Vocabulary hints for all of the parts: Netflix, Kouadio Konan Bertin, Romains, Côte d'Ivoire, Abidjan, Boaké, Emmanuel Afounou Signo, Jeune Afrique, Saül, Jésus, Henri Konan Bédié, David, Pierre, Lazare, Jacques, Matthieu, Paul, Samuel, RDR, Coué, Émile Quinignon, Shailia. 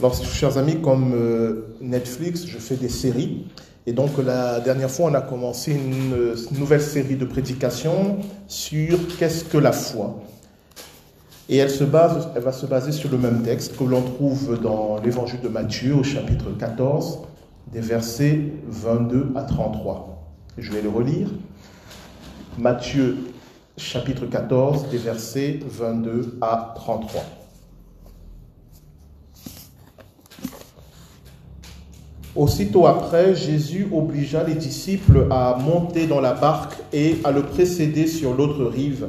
Alors, chers amis, comme Netflix, je fais des séries. Et donc, la dernière fois, on a commencé une nouvelle série de prédications sur « Qu'est-ce que la foi ?» Et elle va se baser sur le même texte que l'on trouve dans l'évangile de Matthieu, au chapitre 14, des versets 22 à 33. Je vais le relire. Matthieu, chapitre 14, des versets 22 à 33. Aussitôt après, Jésus obligea les disciples à monter dans la barque et à le précéder sur l'autre rive,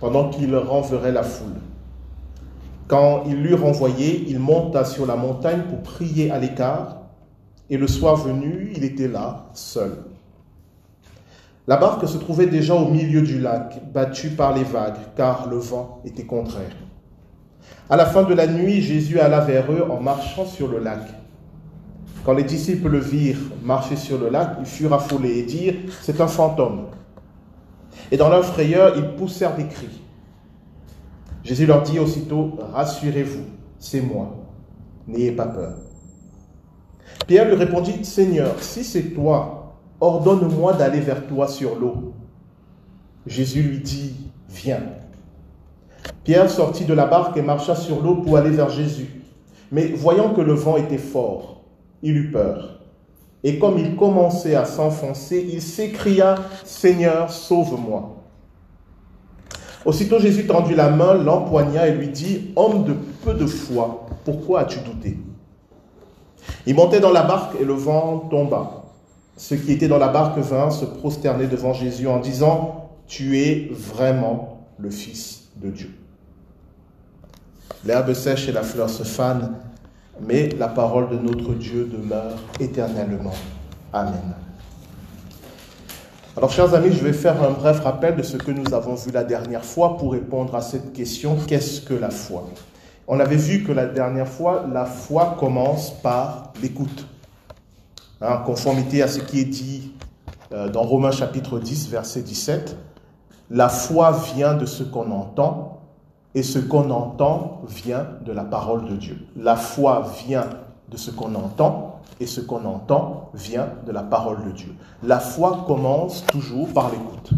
pendant qu'il renverrait la foule. Quand il l'eut renvoyé, il monta sur la montagne pour prier à l'écart, et le soir venu, il était là, seul. La barque se trouvait déjà au milieu du lac, battue par les vagues, car le vent était contraire. À la fin de la nuit, Jésus alla vers eux en marchant sur le lac. Quand les disciples le virent marcher sur le lac, ils furent affolés et dirent « C'est un fantôme ». Et dans leur frayeur, ils poussèrent des cris. Jésus leur dit aussitôt « Rassurez-vous, c'est moi, n'ayez pas peur ». Pierre lui répondit « Seigneur, si c'est toi, ordonne-moi d'aller vers toi sur l'eau ». Jésus lui dit « Viens ». Pierre sortit de la barque et marcha sur l'eau pour aller vers Jésus. Mais voyant que le vent était fort, il eut peur, et comme il commençait à s'enfoncer, il s'écria « Seigneur, sauve-moi ». Aussitôt Jésus tendit la main, l'empoigna et lui dit « Homme de peu de foi, pourquoi as-tu douté ?» Il montait dans la barque et le vent tomba. Ceux qui étaient dans la barque vinrent se prosterner devant Jésus en disant « Tu es vraiment le Fils de Dieu ». L'herbe sèche et la fleur se fanent, mais la parole de notre Dieu demeure éternellement. Amen. Alors, chers amis, je vais faire un bref rappel de ce que nous avons vu la dernière fois pour répondre à cette question « Qu'est-ce que la foi ?» On avait vu que la dernière fois, la foi commence par l'écoute. En conformité à ce qui est dit dans Romains chapitre 10, verset 17, « La foi vient de ce qu'on entend. » Et ce qu'on entend vient de la parole de Dieu. La foi vient de ce qu'on entend, et ce qu'on entend vient de la parole de Dieu. La foi commence toujours par l'écoute.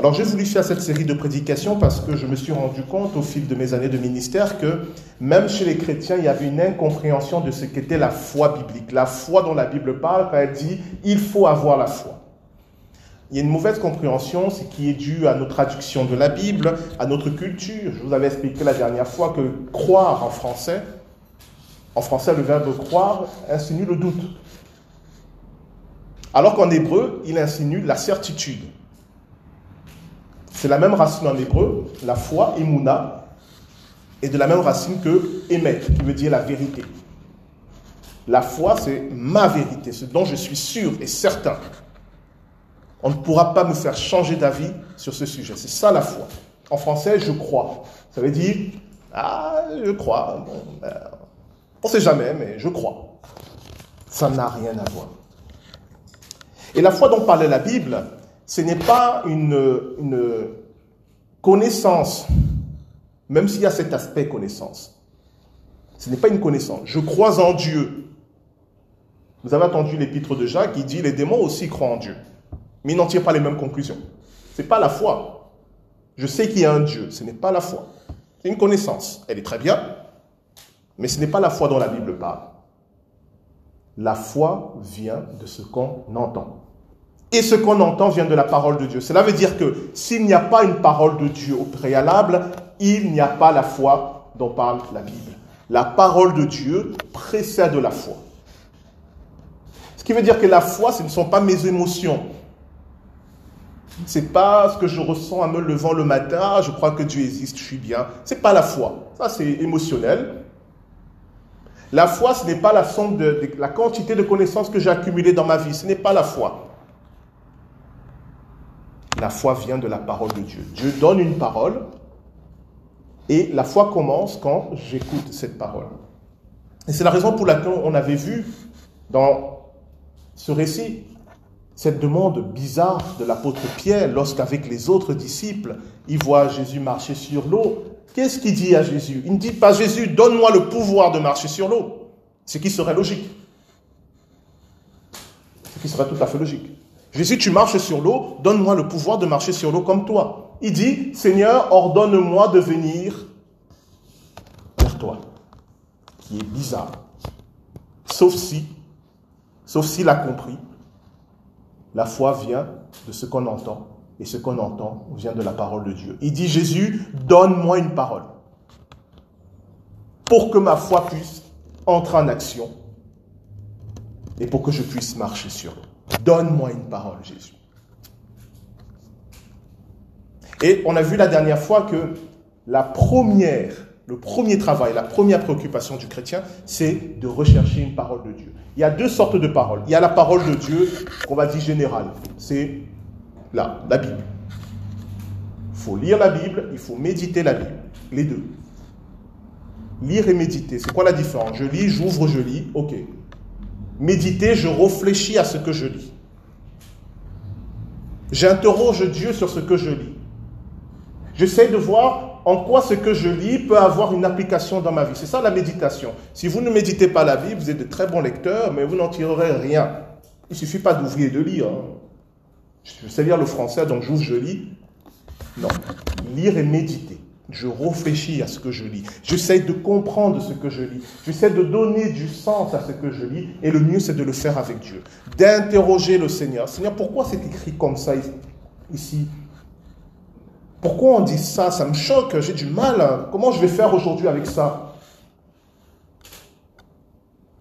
Alors j'ai voulu faire cette série de prédications parce que je me suis rendu compte au fil de mes années de ministère que même chez les chrétiens, il y avait une incompréhension de ce qu'était la foi biblique. La foi dont la Bible parle quand elle dit « il faut avoir la foi ». Il y a une mauvaise compréhension, ce qui est dû à nos traductions de la Bible, à notre culture. Je vous avais expliqué la dernière fois que croire en français le verbe croire insinue le doute. Alors qu'en hébreu, il insinue la certitude. C'est la même racine en hébreu, la foi, imuna, est de la même racine que émet, qui veut dire la vérité. La foi, c'est ma vérité, ce dont je suis sûr et certain. On ne pourra pas me faire changer d'avis sur ce sujet. C'est ça la foi. En français, je crois. Ça veut dire, je crois. Bon, on ne sait jamais, mais je crois. Ça n'a rien à voir. Et la foi dont parlait la Bible, ce n'est pas une connaissance, même s'il y a cet aspect connaissance. Ce n'est pas une connaissance. Je crois en Dieu. Vous avez entendu l'épître de Jacques, il dit, les démons aussi croient en Dieu. Mais ils n'en tirent pas les mêmes conclusions. Ce n'est pas la foi. Je sais qu'il y a un Dieu, ce n'est pas la foi. C'est une connaissance, elle est très bien, mais ce n'est pas la foi dont la Bible parle. La foi vient de ce qu'on entend. Et ce qu'on entend vient de la parole de Dieu. Cela veut dire que s'il n'y a pas une parole de Dieu au préalable, il n'y a pas la foi dont parle la Bible. La parole de Dieu précède la foi. Ce qui veut dire que la foi, ce ne sont pas mes émotions. Ce n'est pas ce que je ressens en me levant le matin, je crois que Dieu existe, je suis bien. Ce n'est pas la foi. Ça, c'est émotionnel. La foi, ce n'est pas la somme de la quantité de connaissances que j'ai accumulées dans ma vie. Ce n'est pas la foi. La foi vient de la parole de Dieu. Dieu donne une parole et la foi commence quand j'écoute cette parole. Et c'est la raison pour laquelle on avait vu dans ce récit Cette demande bizarre de l'apôtre Pierre, lorsqu'avec les autres disciples, il voit Jésus marcher sur l'eau, qu'est-ce qu'il dit à Jésus? Il ne dit pas « Jésus, donne-moi le pouvoir de marcher sur l'eau », ce qui serait logique. Ce qui serait tout à fait logique. Jésus, tu marches sur l'eau, donne-moi le pouvoir de marcher sur l'eau comme toi. Il dit « Seigneur, ordonne-moi de venir vers toi », qui est bizarre. Sauf s'il a compris, la foi vient de ce qu'on entend, et ce qu'on entend vient de la parole de Dieu. Il dit, Jésus, donne-moi une parole pour que ma foi puisse entrer en action et pour que je puisse marcher sur l'eau. Donne-moi une parole, Jésus. Et on a vu la dernière fois que le premier travail, la première préoccupation du chrétien, c'est de rechercher une parole de Dieu. Il y a deux sortes de paroles. Il y a la parole de Dieu, qu'on va dire générale. C'est la Bible. Il faut lire la Bible, il faut méditer la Bible. Les deux. Lire et méditer, c'est quoi la différence? Je lis, j'ouvre, je lis, ok. Méditer, je réfléchis à ce que je lis. J'interroge Dieu sur ce que je lis. J'essaie de voir en quoi ce que je lis peut avoir une application dans ma vie. C'est ça la méditation. Si vous ne méditez pas la Bible, vous êtes de très bons lecteurs, mais vous n'en tirerez rien. Il ne suffit pas d'ouvrir et de lire. Je sais lire le français, donc j'ouvre, je lis. Non. Lire et méditer. Je réfléchis à ce que je lis. J'essaie de comprendre ce que je lis. J'essaie de donner du sens à ce que je lis. Et le mieux, c'est de le faire avec Dieu. D'interroger le Seigneur. Seigneur, pourquoi c'est écrit comme ça ici ? Pourquoi on dit ça? Ça me choque, j'ai du mal. Comment je vais faire aujourd'hui avec ça?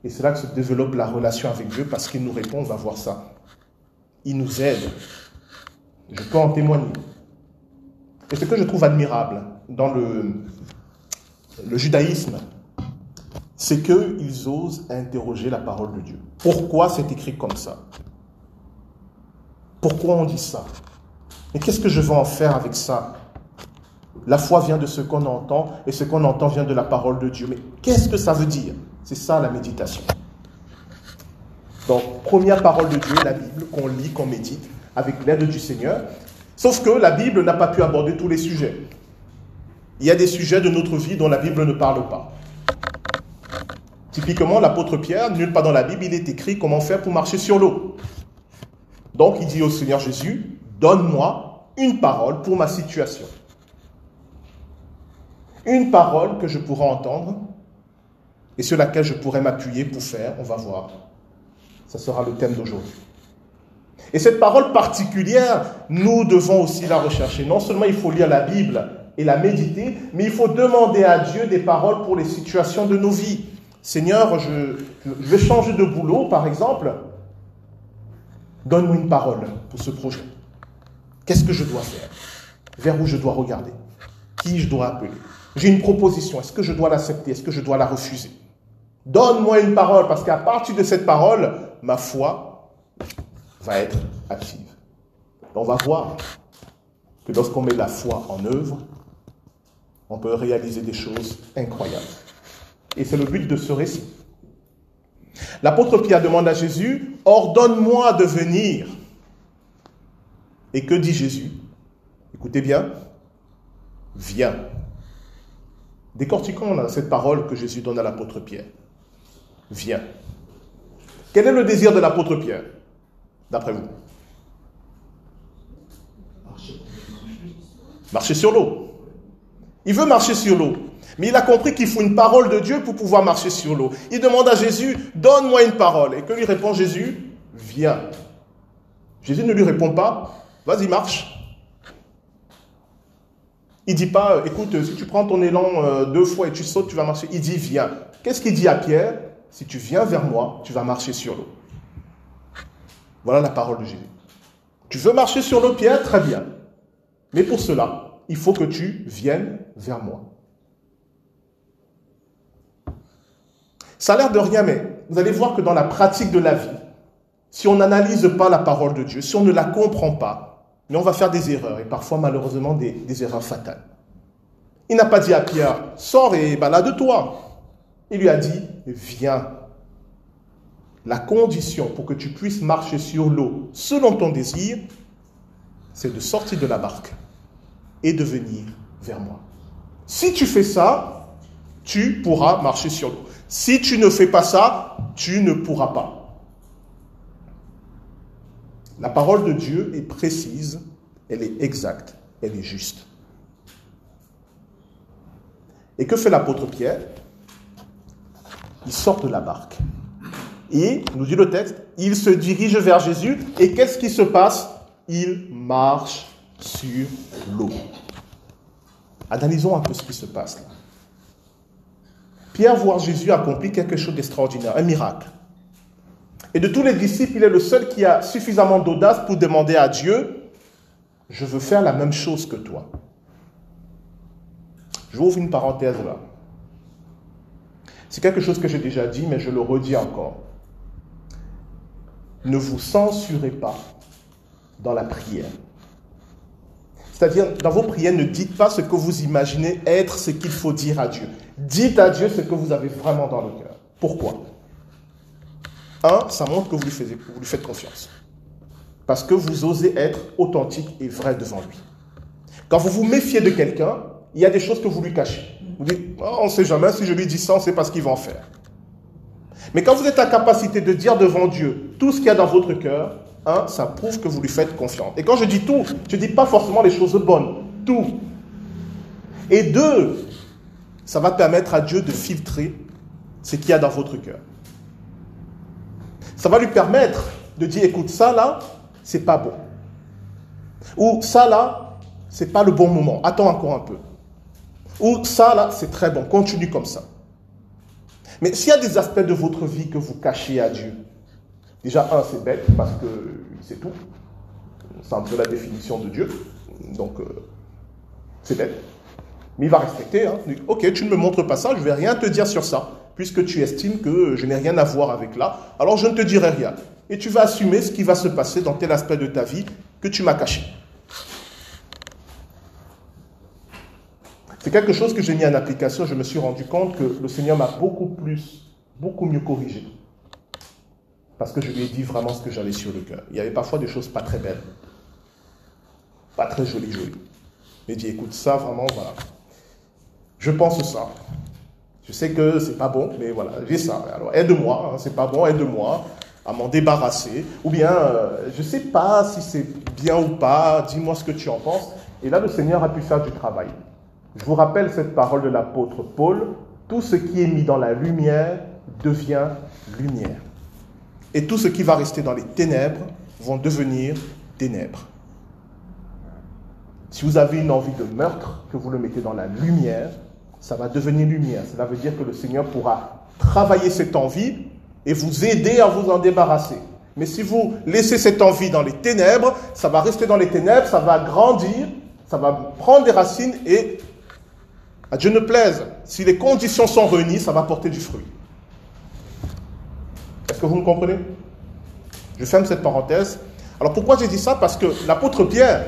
Et c'est là que se développe la relation avec Dieu, parce qu'il nous répond, on va voir ça. Il nous aide. Je peux en témoigner. Et ce que je trouve admirable dans le judaïsme, c'est qu'ils osent interroger la parole de Dieu. Pourquoi c'est écrit comme ça? Pourquoi on dit ça? Mais qu'est-ce que je vais en faire avec ça? La foi vient de ce qu'on entend, et ce qu'on entend vient de la parole de Dieu. Mais qu'est-ce que ça veut dire? C'est ça la méditation. Donc, première parole de Dieu, la Bible, qu'on lit, qu'on médite, avec l'aide du Seigneur. Sauf que la Bible n'a pas pu aborder tous les sujets. Il y a des sujets de notre vie dont la Bible ne parle pas. Typiquement, l'apôtre Pierre, nulle part dans la Bible, il est écrit comment faire pour marcher sur l'eau. Donc, il dit au Seigneur Jésus, donne-moi une parole pour ma situation. Une parole que je pourrai entendre et sur laquelle je pourrai m'appuyer pour faire, on va voir. Ça sera le thème d'aujourd'hui. Et cette parole particulière, nous devons aussi la rechercher. Non seulement il faut lire la Bible et la méditer, mais il faut demander à Dieu des paroles pour les situations de nos vies. Seigneur, je vais changer de boulot, par exemple. Donne-moi une parole pour ce projet. Qu'est-ce que je dois faire? Vers où je dois regarder? Qui je dois appeler? J'ai une proposition. Est-ce que je dois l'accepter? Est-ce que je dois la refuser? Donne-moi une parole, parce qu'à partir de cette parole, ma foi va être active. On va voir que lorsqu'on met la foi en œuvre, on peut réaliser des choses incroyables. Et c'est le but de ce récit. L'apôtre Pierre demande à Jésus, « Ordonne-moi de venir ». Et que dit Jésus? Écoutez bien, « Viens ». Décortiquons là, cette parole que Jésus donne à l'apôtre Pierre. « Viens ». Quel est le désir de l'apôtre Pierre, d'après vous? Marcher sur l'eau. Il veut marcher sur l'eau. Mais il a compris qu'il faut une parole de Dieu pour pouvoir marcher sur l'eau. Il demande à Jésus, « Donne-moi une parole ». Et que lui répond Jésus? « Viens ». Jésus ne lui répond pas, « Vas-y, marche ». Il ne dit pas, « Écoute, si tu prends ton élan deux fois et tu sautes, tu vas marcher ». Il dit, « Viens ». Qu'est-ce qu'il dit à Pierre? « Si tu viens vers moi, tu vas marcher sur l'eau ». Voilà la parole de Jésus. « Tu veux marcher sur l'eau, Pierre? Très bien. Mais pour cela, il faut que tu viennes vers moi. » Ça a l'air de rien, mais vous allez voir que dans la pratique de la vie, si on n'analyse pas la parole de Dieu, si on ne la comprend pas, mais on va faire des erreurs, et parfois malheureusement des erreurs fatales. Il n'a pas dit à Pierre, « Sors et balade-toi ». Il lui a dit, « Viens ». La condition pour que tu puisses marcher sur l'eau selon ton désir, c'est de sortir de la barque et de venir vers moi. Si tu fais ça, tu pourras marcher sur l'eau. Si tu ne fais pas ça, tu ne pourras pas. La parole de Dieu est précise, elle est exacte, elle est juste. Et que fait l'apôtre Pierre? Il sort de la barque. Et, nous dit le texte, il se dirige vers Jésus. Et qu'est-ce qui se passe? Il marche sur l'eau. Analysons un peu ce qui se passe là. Pierre voit Jésus accomplir quelque chose d'extraordinaire, un miracle. Et de tous les disciples, il est le seul qui a suffisamment d'audace pour demander à Dieu, « Je veux faire la même chose que toi. » J'ouvre une parenthèse là. C'est quelque chose que j'ai déjà dit, mais je le redis encore. Ne vous censurez pas dans la prière. C'est-à-dire, dans vos prières, ne dites pas ce que vous imaginez être ce qu'il faut dire à Dieu. Dites à Dieu ce que vous avez vraiment dans le cœur. Pourquoi? Un, ça montre que vous lui faites confiance. Parce que vous osez être authentique et vrai devant lui. Quand vous vous méfiez de quelqu'un, il y a des choses que vous lui cachez. Vous dites, oh, on ne sait jamais, si je lui dis ça, on ne sait pas ce qu'il va en faire. Mais quand vous êtes à capacité de dire devant Dieu tout ce qu'il y a dans votre cœur, un, ça prouve que vous lui faites confiance. Et quand je dis tout, je ne dis pas forcément les choses bonnes, tout. Et deux, ça va permettre à Dieu de filtrer ce qu'il y a dans votre cœur. Ça va lui permettre de dire, écoute, ça là, c'est pas bon. Ou ça là, c'est pas le bon moment, attends encore un peu. Ou ça là, c'est très bon, continue comme ça. Mais s'il y a des aspects de votre vie que vous cachez à Dieu, déjà, un, c'est bête, parce que c'est tout. C'est un peu la définition de Dieu. Donc, c'est bête. Mais il va respecter. Hein. « Ok, tu ne me montres pas ça, je ne vais rien te dire sur ça, puisque tu estimes que je n'ai rien à voir avec là, alors je ne te dirai rien. » Et tu vas assumer ce qui va se passer dans tel aspect de ta vie que tu m'as caché. C'est quelque chose que j'ai mis en application. Je me suis rendu compte que le Seigneur m'a beaucoup mieux corrigé. Parce que je lui ai dit vraiment ce que j'avais sur le cœur. Il y avait parfois des choses pas très belles, pas très jolies. Il m'a dit, écoute, ça vraiment, voilà. Je pense ça. Je sais que c'est pas bon, mais voilà, j'ai ça. Alors aide-moi, hein, c'est pas bon, aide-moi à m'en débarrasser. Ou bien, je sais pas si c'est bien ou pas, dis-moi ce que tu en penses. Et là, le Seigneur a pu faire du travail. Je vous rappelle cette parole de l'apôtre Paul, « Tout ce qui est mis dans la lumière devient lumière. » Et tout ce qui va rester dans les ténèbres vont devenir ténèbres. Si vous avez une envie de meurtre, que vous le mettez dans la lumière, ça va devenir lumière. Cela veut dire que le Seigneur pourra travailler cette envie et vous aider à vous en débarrasser. Mais si vous laissez cette envie dans les ténèbres, ça va rester dans les ténèbres, ça va grandir, ça va prendre des racines et, à Dieu ne plaise, si les conditions sont réunies, ça va porter du fruit. Est-ce que vous me comprenez? Je ferme cette parenthèse. Alors pourquoi j'ai dit ça? Parce que l'apôtre Pierre,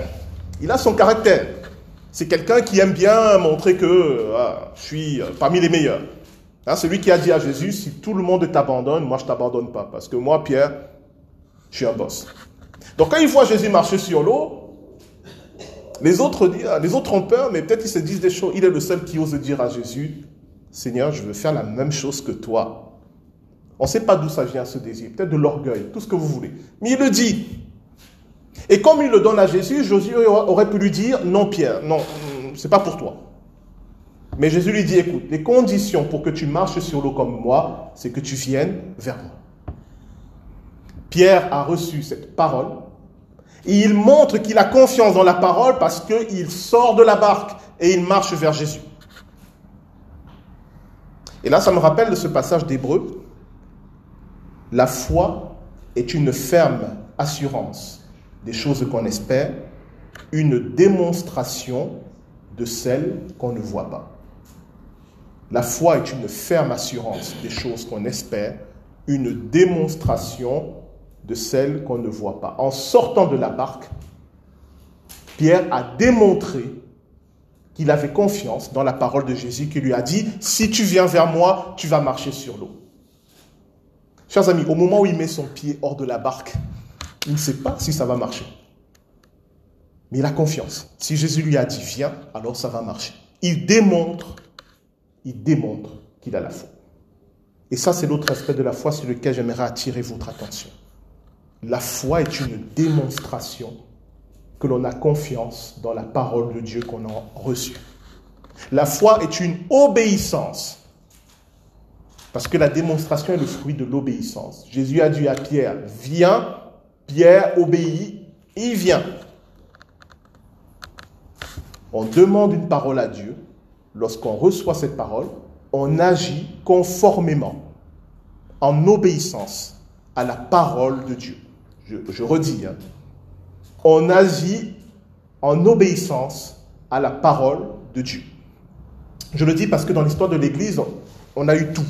il a son caractère. C'est quelqu'un qui aime bien montrer que je suis parmi les meilleurs. Hein, celui qui a dit à Jésus, si tout le monde t'abandonne, moi je ne t'abandonne pas. Parce que moi, Pierre, je suis un boss. Donc quand il voit Jésus marcher sur l'eau, les autres ont peur, mais peut-être ils se disent des choses. Il est le seul qui ose dire à Jésus, Seigneur, je veux faire la même chose que toi. On ne sait pas d'où ça vient ce désir, peut-être de l'orgueil, tout ce que vous voulez. Mais il le dit. Et comme il le donne à Jésus, Jésus aurait pu lui dire, non Pierre, non, c'est pas pour toi. Mais Jésus lui dit, écoute, les conditions pour que tu marches sur l'eau comme moi, c'est que tu viennes vers moi. Pierre a reçu cette parole, et il montre qu'il a confiance dans la parole parce qu'il sort de la barque et il marche vers Jésus. Et là, ça me rappelle de ce passage d'Hébreux, la foi est une ferme assurance des choses qu'on espère, une démonstration de celles qu'on ne voit pas. La foi est une ferme assurance des choses qu'on espère, une démonstration de celles qu'on ne voit pas. En sortant de la barque, Pierre a démontré qu'il avait confiance dans la parole de Jésus qui lui a dit « Si tu viens vers moi, tu vas marcher sur l'eau. » Chers amis, au moment où il met son pied hors de la barque, il ne sait pas si ça va marcher. Mais il a confiance. Si Jésus lui a dit « Viens », alors ça va marcher. Il démontre qu'il a la foi. Et ça, c'est l'autre aspect de la foi sur lequel j'aimerais attirer votre attention. La foi est une démonstration que l'on a confiance dans la parole de Dieu qu'on a reçue. La foi est une obéissance. Parce que la démonstration est le fruit de l'obéissance. Jésus a dit à Pierre, « Viens ». Pierre obéit, et il vient. On demande une parole à Dieu. Lorsqu'on reçoit cette parole, on agit conformément, en obéissance à la parole de Dieu. Je redis, on agit en obéissance à la parole de Dieu. Je le dis parce que dans l'histoire de l'Église, on a eu tout.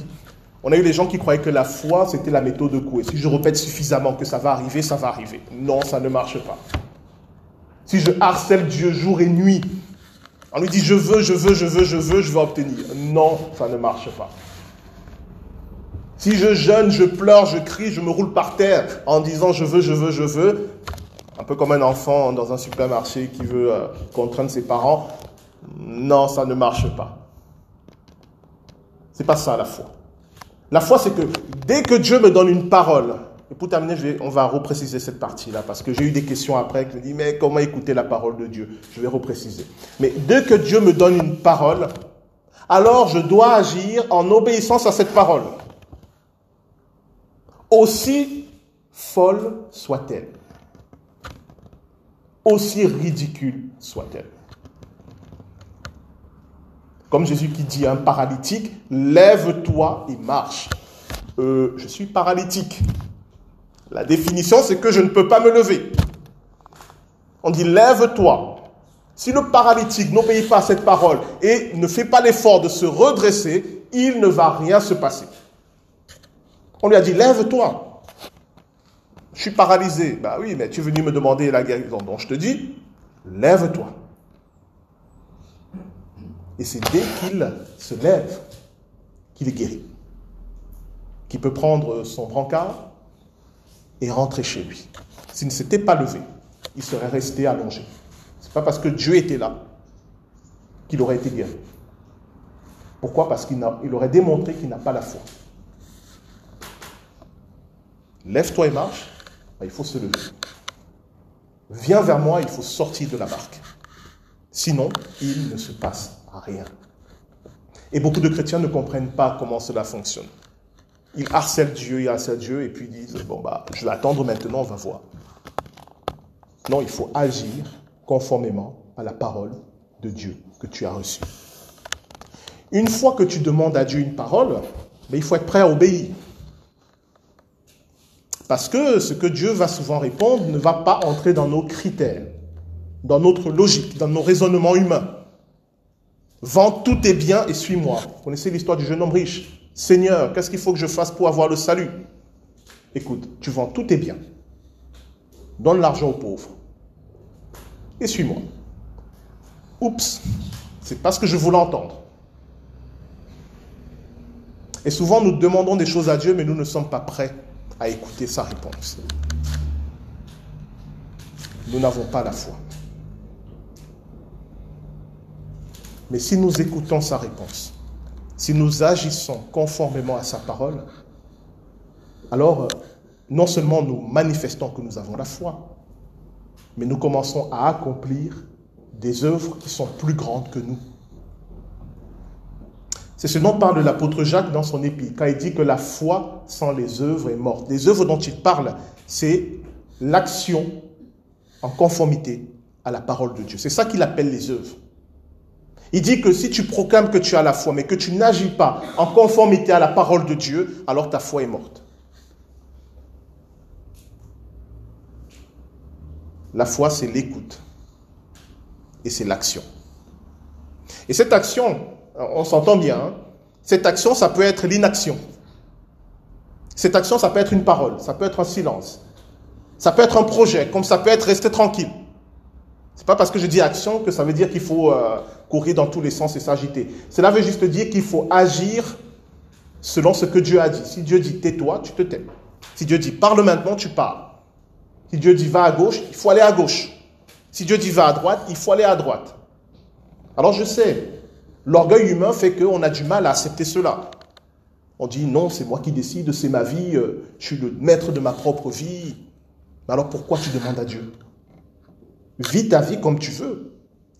On a eu les gens qui croyaient que la foi, c'était la méthode de Coué. Si je répète suffisamment que ça va arriver, ça va arriver. Non, ça ne marche pas. Si je harcèle Dieu jour et nuit, on lui dit je veux obtenir. Non, ça ne marche pas. Si je jeûne, je pleure, je crie, je me roule par terre en disant je veux, un peu comme un enfant dans un supermarché qui veut contraindre ses parents, non, ça ne marche pas. C'est pas ça la foi. La foi, c'est que dès que Dieu me donne une parole, et pour terminer, on va repréciser cette partie-là, parce que j'ai eu des questions après, qui me disent, mais comment écouter la parole de Dieu ? Je vais repréciser. Mais dès que Dieu me donne une parole, alors je dois agir en obéissance à cette parole. Aussi folle soit-elle, aussi ridicule soit-elle. Comme Jésus qui dit à un paralytique, « Lève-toi et marche. » Je suis paralytique. La définition, c'est que je ne peux pas me lever. On dit « Lève-toi. » Si le paralytique n'obéit pas à cette parole et ne fait pas l'effort de se redresser, il ne va rien se passer. On lui a dit « Lève-toi. » Je suis paralysé. Ben oui, mais tu es venu me demander la guérison. Donc je te dis « Lève-toi. » Et c'est dès qu'il se lève qu'il est guéri, qu'il peut prendre son brancard et rentrer chez lui. S'il ne s'était pas levé, il serait resté allongé. Ce n'est pas parce que Dieu était là qu'il aurait été guéri. Pourquoi ? Parce qu'il aurait démontré qu'il n'a pas la foi. Lève-toi et marche, il faut se lever. Viens vers moi, il faut sortir de la barque. Sinon, il ne se passe rien. Et beaucoup de chrétiens ne comprennent pas comment cela fonctionne. Ils harcèlent Dieu, et puis disent, je vais attendre maintenant, on va voir. Non, il faut agir conformément à la parole de Dieu que tu as reçue. Une fois que tu demandes à Dieu une parole, il faut être prêt à obéir. Parce que ce que Dieu va souvent répondre ne va pas entrer dans nos critères, dans notre logique, dans nos raisonnements humains. Vends tous tes biens et suis-moi. Vous connaissez l'histoire du jeune homme riche. Seigneur, qu'est-ce qu'il faut que je fasse pour avoir le salut ? Écoute, tu vends tous tes biens. Donne l'argent aux pauvres. Et suis-moi. Oups, c'est pas ce que je voulais entendre. Et souvent, nous demandons des choses à Dieu, mais nous ne sommes pas prêts à écouter sa réponse. Nous n'avons pas la foi. Mais si nous écoutons sa réponse, si nous agissons conformément à sa parole, alors non seulement nous manifestons que nous avons la foi, mais nous commençons à accomplir des œuvres qui sont plus grandes que nous. C'est ce dont parle l'apôtre Jacques dans son épître, quand il dit que la foi sans les œuvres est morte. Les œuvres dont il parle, c'est l'action en conformité à la parole de Dieu. C'est ça qu'il appelle les œuvres. Il dit que si tu proclames que tu as la foi, mais que tu n'agis pas en conformité à la parole de Dieu, alors ta foi est morte. La foi, c'est l'écoute. Et c'est l'action. Et cette action, on s'entend bien, cette action, ça peut être l'inaction. Cette action, ça peut être une parole, ça peut être un silence. Ça peut être un projet, comme ça peut être rester tranquille. C'est pas parce que je dis action que ça veut dire qu'il faut courir dans tous les sens et s'agiter. Cela veut juste dire qu'il faut agir selon ce que Dieu a dit. Si Dieu dit tais-toi, tu te tais. Si Dieu dit parle maintenant, tu parles. Si Dieu dit va à gauche, il faut aller à gauche. Si Dieu dit va à droite, il faut aller à droite. Alors je sais, l'orgueil humain fait qu'on a du mal à accepter cela. On dit non, c'est moi qui décide, c'est ma vie, je suis le maître de ma propre vie. Mais alors pourquoi tu demandes à Dieu ? Vis ta vie comme tu veux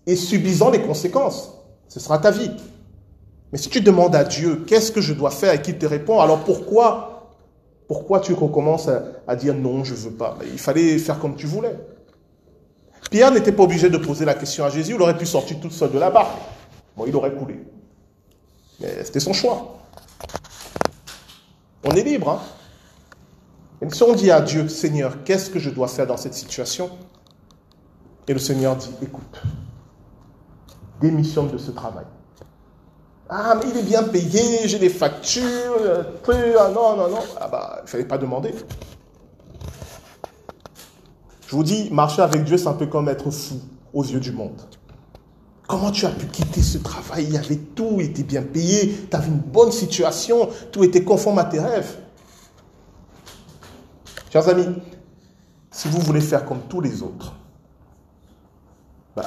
et subissant les conséquences. Ce sera ta vie. Mais si tu demandes à Dieu, qu'est-ce que je dois faire et qu'il te répond, alors pourquoi tu recommences à dire non, je ne veux pas ? Il fallait faire comme tu voulais. Pierre n'était pas obligé de poser la question à Jésus, il aurait pu sortir tout seul de la barque. Bon, il aurait coulé. Mais c'était son choix. On est libre, hein ? Même si on dit à Dieu, Seigneur, qu'est-ce que je dois faire dans cette situation ? Et le Seigneur dit, écoute, démissionne de ce travail. Ah, mais il est bien payé, j'ai des factures, ah non. Il ne fallait pas demander. Je vous dis, marcher avec Dieu, c'est un peu comme être fou aux yeux du monde. Comment tu as pu quitter ce travail ? Il y avait tout, il était bien payé, tu avais une bonne situation, tout était conforme à tes rêves. Chers amis, si vous voulez faire comme tous les autres,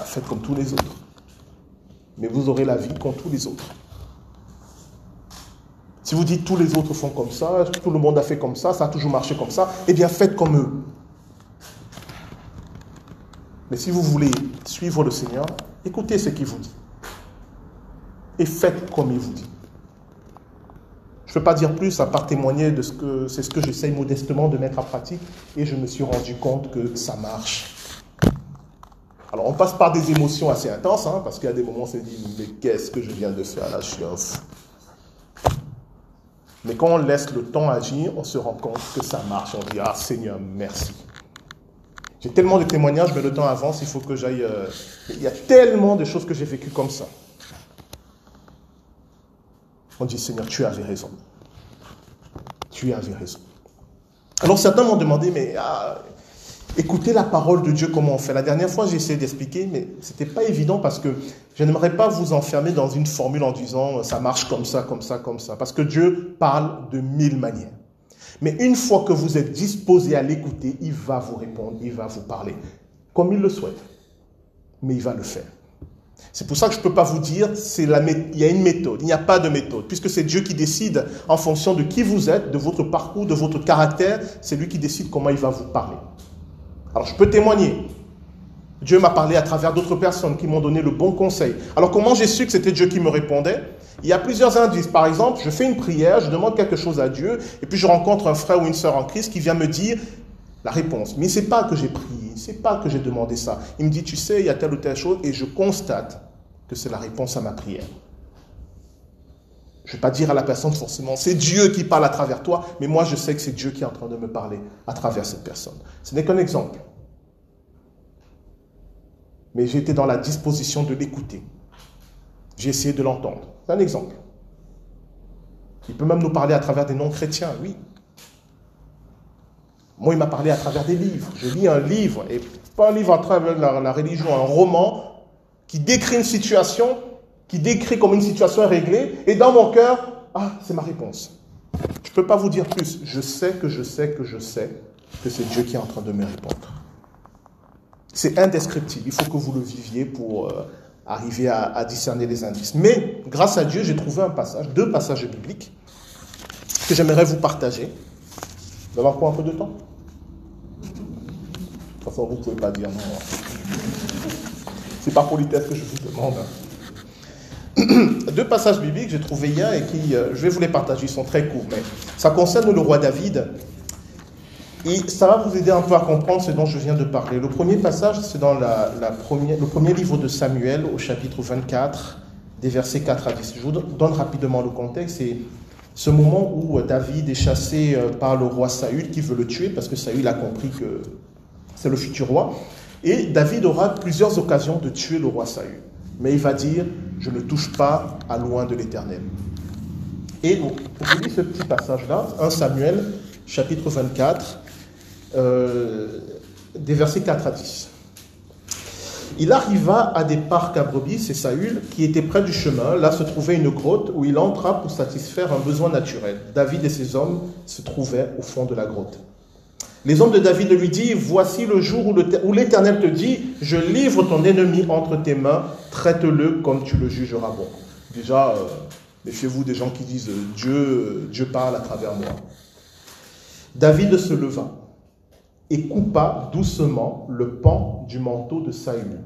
faites comme tous les autres. Mais vous aurez la vie comme tous les autres. Si vous dites tous les autres font comme ça, tout le monde a fait comme ça, ça a toujours marché comme ça, faites comme eux. Mais si vous voulez suivre le Seigneur, écoutez ce qu'il vous dit. Et faites comme il vous dit. Je ne peux pas dire plus à part témoigner de ce que j'essaye modestement de mettre en pratique et je me suis rendu compte que ça marche. Alors on passe par des émotions assez intenses, hein, parce qu'il y a des moments où on se dit mais qu'est-ce que je viens de faire là, je suis un fou. Mais quand on laisse le temps agir, on se rend compte que ça marche. On dit ah Seigneur merci. J'ai tellement de témoignages, mais le temps avance, il faut que j'aille... Il y a tellement de choses que j'ai vécues comme ça. On dit, Seigneur, tu avais raison. Tu avais raison. Alors certains m'ont demandé, mais écoutez la parole de Dieu, comment on fait ? La dernière fois, j'ai essayé d'expliquer, mais ce n'était pas évident parce que je n'aimerais pas vous enfermer dans une formule en disant, ça marche comme ça, comme ça, comme ça. Parce que Dieu parle de 1000 manières. Mais une fois que vous êtes disposé à l'écouter, il va vous répondre, il va vous parler, comme il le souhaite. Mais il va le faire. C'est pour ça que je ne peux pas vous dire, il y a une méthode, il n'y a pas de méthode. Puisque c'est Dieu qui décide en fonction de qui vous êtes, de votre parcours, de votre caractère, c'est lui qui décide comment il va vous parler. Alors je peux témoigner. Dieu m'a parlé à travers d'autres personnes qui m'ont donné le bon conseil. Alors comment j'ai su que c'était Dieu qui me répondait ? Il y a plusieurs indices. Par exemple, je fais une prière, je demande quelque chose à Dieu, et puis je rencontre un frère ou une sœur en Christ qui vient me dire la réponse. Mais ce n'est pas que j'ai prié, ce n'est pas que j'ai demandé ça. Il me dit, tu sais, il y a telle ou telle chose, et je constate que c'est la réponse à ma prière. Je ne vais pas dire à la personne forcément, c'est Dieu qui parle à travers toi, mais moi je sais que c'est Dieu qui est en train de me parler à travers cette personne. Ce n'est qu'un exemple. Mais j'étais dans la disposition de l'écouter. J'ai essayé de l'entendre. C'est un exemple. Il peut même nous parler à travers des non-chrétiens, oui. Moi, il m'a parlé à travers des livres. Je lis un livre, et pas un livre à travers la religion, un roman qui décrit une situation, qui décrit comment une situation est réglée, et dans mon cœur, c'est ma réponse. Je ne peux pas vous dire plus. Je sais que c'est Dieu qui est en train de me répondre. C'est indescriptible. Il faut que vous le viviez pour arriver à discerner les indices. Mais, grâce à Dieu, j'ai trouvé un passage, 2 passages bibliques que j'aimerais vous partager. Vous avez encore un peu de temps ? De toute façon, vous ne pouvez pas dire non. C'est par politesse que je vous demande. 2 passages bibliques que j'ai trouvés hier et qui, je vais vous les partager. Ils sont très courts, mais ça concerne le roi David. Et ça va vous aider un peu à comprendre ce dont je viens de parler. Le premier passage, c'est dans le premier livre de Samuel, au chapitre 24, des versets 4 à 10. Je vous donne rapidement le contexte. C'est ce moment où David est chassé par le roi Saül, qui veut le tuer, parce que Saül a compris que c'est le futur roi. Et David aura plusieurs occasions de tuer le roi Saül. Mais il va dire, je ne touche pas à loin de l'Éternel. Et donc, je vous lis ce petit passage-là, 1 Samuel, chapitre 24, des versets 4 à 10. Il arriva à des parcs à brebis, c'est Saül, qui était près du chemin. Là se trouvait une grotte où il entra pour satisfaire un besoin naturel. David et ses hommes se trouvaient au fond de la grotte. Les hommes de David lui disent « Voici le jour où l'Éternel te dit « Je livre ton ennemi entre tes mains, traite-le comme tu le jugeras bon. » Déjà, méfiez-vous des gens qui disent « Dieu parle à travers moi. » David se leva et coupa doucement le pan du manteau de Saül.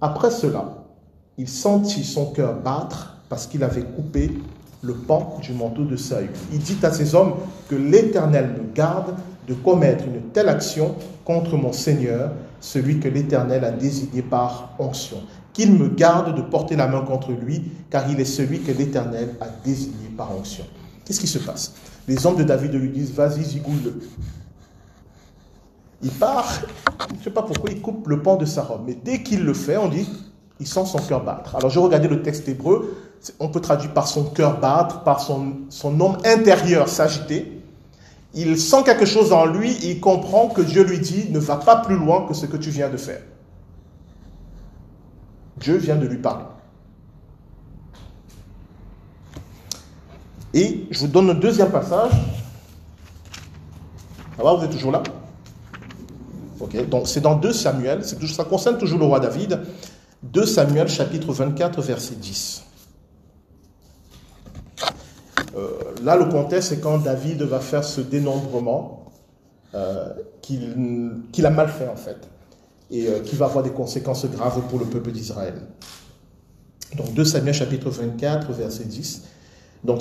Après cela, il sentit son cœur battre parce qu'il avait coupé le pan du manteau de Saül. Il dit à ses hommes que l'Éternel me garde de commettre une telle action contre mon Seigneur, celui que l'Éternel a désigné par onction. Qu'il me garde de porter la main contre lui, car il est celui que l'Éternel a désigné par onction. Qu'est-ce qui se passe? Les hommes de David lui disent « Vas-y, zigoule-le ». Il part, je ne sais pas pourquoi, il coupe le pan de sa robe. Mais dès qu'il le fait, on dit « Il sent son cœur battre ». Alors, je regardais le texte hébreu, on peut traduire par son cœur battre, par son homme intérieur s'agiter. Il sent quelque chose en lui et il comprend que Dieu lui dit « Ne va pas plus loin que ce que tu viens de faire ». Dieu vient de lui parler. Et je vous donne le deuxième passage. Alors, vous êtes toujours là? Okay. Donc, c'est dans 2 Samuel, ça concerne toujours le roi David. 2 Samuel, chapitre 24, verset 10. Là, le contexte, c'est quand David va faire ce dénombrement qu'il a mal fait, en fait, et qui va avoir des conséquences graves pour le peuple d'Israël. Donc, 2 Samuel, chapitre 24, verset 10. Donc,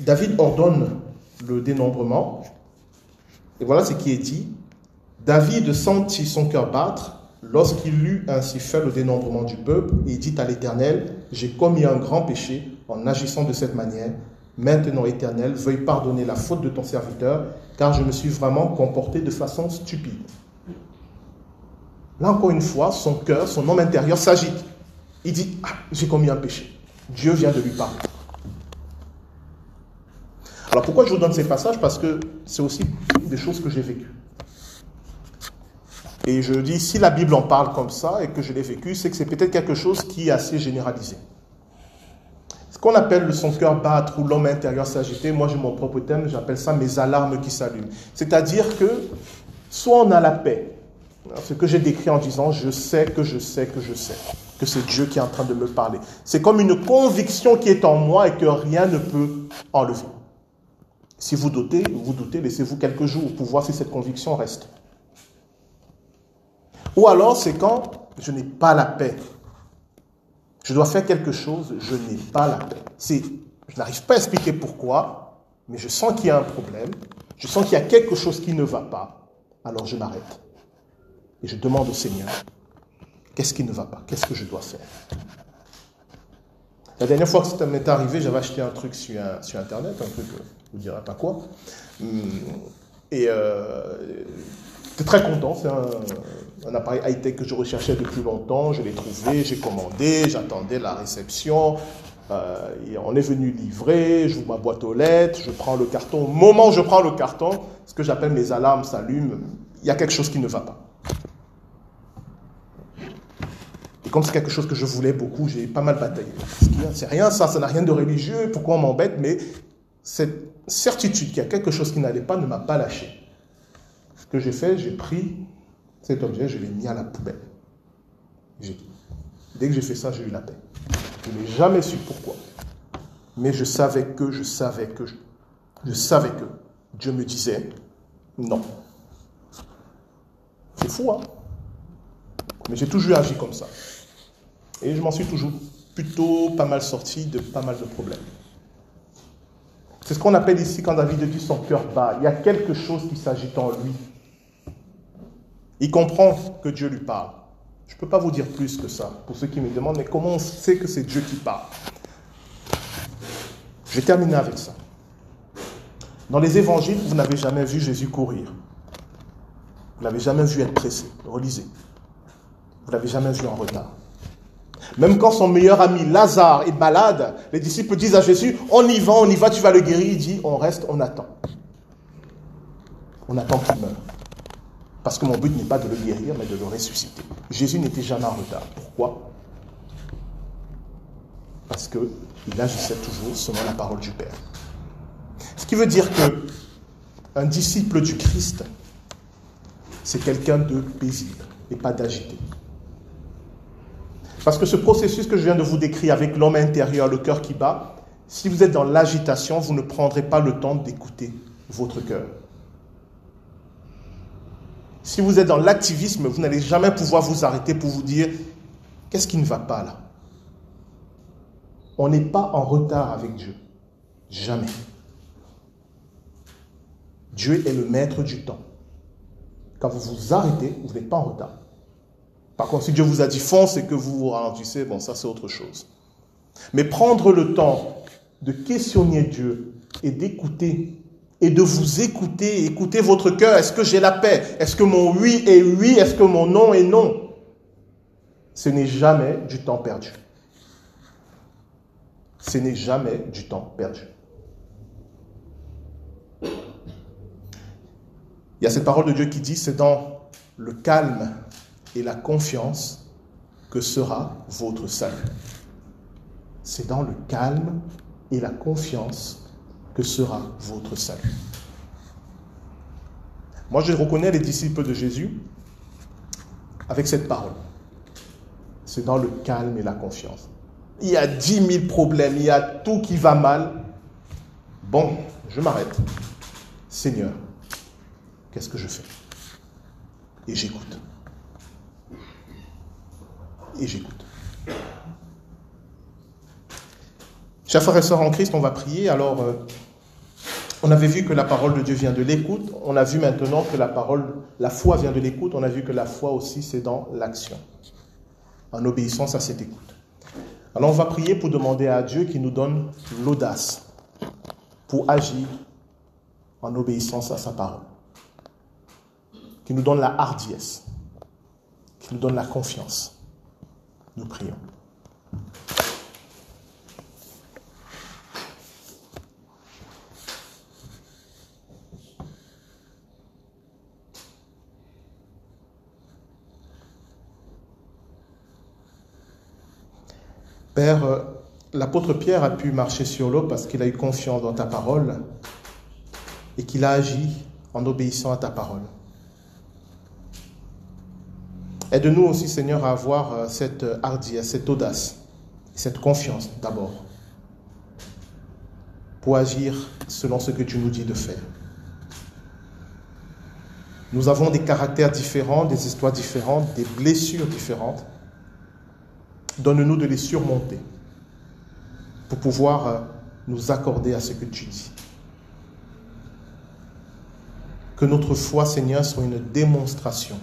David ordonne le dénombrement, et voilà ce qui est dit. David sentit son cœur battre lorsqu'il eut ainsi fait le dénombrement du peuple, et il dit à l'Éternel, « J'ai commis un grand péché en agissant de cette manière. Maintenant, Éternel, veuille pardonner la faute de ton serviteur, car je me suis vraiment comporté de façon stupide. » Là, encore une fois, son cœur, son homme intérieur s'agite. Il dit, « Ah, j'ai commis un péché. » Dieu vient de lui parler. Alors, pourquoi je vous donne ces passages? Parce que c'est aussi des choses que j'ai vécues. Et je dis, si la Bible en parle comme ça et que je l'ai vécu, c'est que c'est peut-être quelque chose qui est assez généralisé. Ce qu'on appelle son cœur battre ou l'homme intérieur s'agiter, moi j'ai mon propre thème, j'appelle ça mes alarmes qui s'allument. C'est-à-dire que soit on a la paix, ce que j'ai décrit en disant je sais, que c'est Dieu qui est en train de me parler. C'est comme une conviction qui est en moi et que rien ne peut enlever. Si vous doutez, laissez-vous quelques jours pour voir si cette conviction reste. Ou alors, c'est quand je n'ai pas la paix. Je dois faire quelque chose, je n'ai pas la paix. Je n'arrive pas à expliquer pourquoi, mais je sens qu'il y a un problème, je sens qu'il y a quelque chose qui ne va pas, alors je m'arrête. Et je demande au Seigneur, qu'est-ce qui ne va pas? Qu'est-ce que je dois faire? La dernière fois que ça m'est arrivé, j'avais acheté un truc sur Internet, un truc, je ne dirais pas quoi, et... J'étais très content, c'est un appareil high-tech que je recherchais depuis longtemps, je l'ai trouvé, j'ai commandé, j'attendais la réception, et on est venu livrer, j'ouvre ma boîte aux lettres, je prends le carton, au moment où je prends le carton, ce que j'appelle mes alarmes s'allument, il y a quelque chose qui ne va pas. Et comme c'est quelque chose que je voulais beaucoup, j'ai pas mal bataillé. C'est rien ça, ça n'a rien de religieux, pourquoi on m'embête, mais cette certitude qu'il y a quelque chose qui n'allait pas ne m'a pas lâché. Ce que j'ai fait, j'ai pris cet objet, je l'ai mis à la poubelle. Dès que j'ai fait ça, j'ai eu la paix. Je n'ai jamais su pourquoi. Mais je savais que Dieu me disait non. C'est fou, hein? Mais j'ai toujours agi comme ça. Et je m'en suis toujours plutôt pas mal sorti de pas mal de problèmes. C'est ce qu'on appelle ici, quand David dit son cœur bat, il y a quelque chose qui s'agite en lui. Il comprend que Dieu lui parle. Je ne peux pas vous dire plus que ça, pour ceux qui me demandent, mais comment on sait que c'est Dieu qui parle? Je vais terminer avec ça. Dans les évangiles, vous n'avez jamais vu Jésus courir. Vous n'avez jamais vu être pressé, relisez. Vous n'avez jamais vu en retard. Même quand son meilleur ami Lazare est malade, les disciples disent à Jésus, on y va, tu vas le guérir. Il dit, on reste, on attend. On attend qu'il meure. Parce que mon but n'est pas de le guérir, mais de le ressusciter. Jésus n'était jamais en retard. Pourquoi? Parce qu'il agissait toujours selon la parole du Père. Ce qui veut dire qu'un disciple du Christ, c'est quelqu'un de paisible et pas d'agité. Parce que ce processus que je viens de vous décrire avec l'homme intérieur, le cœur qui bat, si vous êtes dans l'agitation, vous ne prendrez pas le temps d'écouter votre cœur. Si vous êtes dans l'activisme, vous n'allez jamais pouvoir vous arrêter pour vous dire « Qu'est-ce qui ne va pas là ?» On n'est pas en retard avec Dieu. Jamais. Dieu est le maître du temps. Quand vous vous arrêtez, vous n'êtes pas en retard. Par contre, si Dieu vous a dit « fonce » et que vous vous ralentissez, bon, ça c'est autre chose. Mais prendre le temps de questionner Dieu et d'écouter et de vous écouter, écouter votre cœur. Est-ce que j'ai la paix? Est-ce que mon oui est oui? Est-ce que mon non est non? Ce n'est jamais du temps perdu. Ce n'est jamais du temps perdu. Il y a cette parole de Dieu qui dit, c'est dans le calme et la confiance que sera votre salut. C'est dans le calme et la confiance que sera votre salut. Moi, je reconnais les disciples de Jésus avec cette parole. C'est dans le calme et la confiance. Il y a 10 000 problèmes, il y a tout qui va mal. Bon, je m'arrête. Seigneur, qu'est-ce que je fais? Et j'écoute. Et j'écoute. Chers frères et sœurs en Christ, on va prier. Alors, on avait vu que la parole de Dieu vient de l'écoute. On a vu maintenant que la foi vient de l'écoute. On a vu que la foi aussi, c'est dans l'action, en obéissance à cette écoute. Alors, on va prier pour demander à Dieu qu'il nous donne l'audace pour agir en obéissance à sa parole. Qu'il nous donne la hardiesse, qu'il nous donne la confiance. Nous prions. Père, l'apôtre Pierre a pu marcher sur l'eau parce qu'il a eu confiance dans ta parole et qu'il a agi en obéissant à ta parole. Aide-nous aussi, Seigneur, à avoir cette hardiesse, cette audace, cette confiance d'abord, pour agir selon ce que tu nous dis de faire. Nous avons des caractères différents, des histoires différentes, des blessures différentes. Donne-nous de les surmonter pour pouvoir nous accorder à ce que tu dis. Que notre foi, Seigneur, soit une démonstration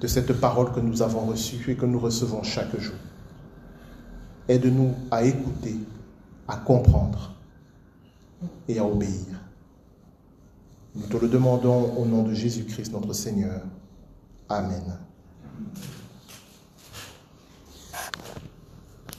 de cette parole que nous avons reçue et que nous recevons chaque jour. Aide-nous à écouter, à comprendre et à obéir. Nous te le demandons au nom de Jésus-Christ, notre Seigneur. Amen.